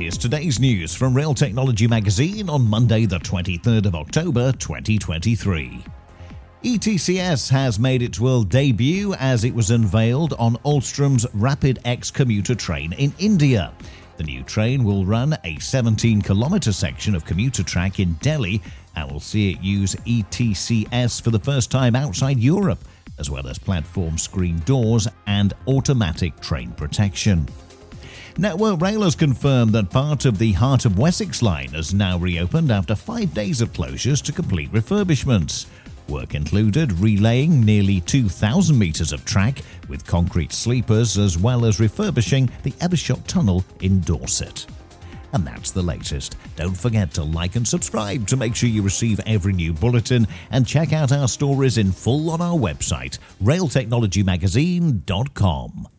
here's today's news from Rail Technology Magazine on Monday the 23rd of October 2023. ETCS has made its world debut as it was unveiled on Alstom's RapidX commuter train in India. The new train will run a 17-kilometre section of commuter track in Delhi and will see it use ETCS for the first time outside Europe, as well as platform screen doors and automatic train protection. Network Rail has confirmed that part of the Heart of Wessex line has now reopened after 5 days of closures to complete refurbishments. Work included relaying nearly 2,000 metres of track with concrete sleepers, as well as refurbishing the Evershot Tunnel in Dorset. And that's the latest. Don't forget to like and subscribe to make sure you receive every new bulletin, and check out our stories in full on our website, railtechnologymagazine.com.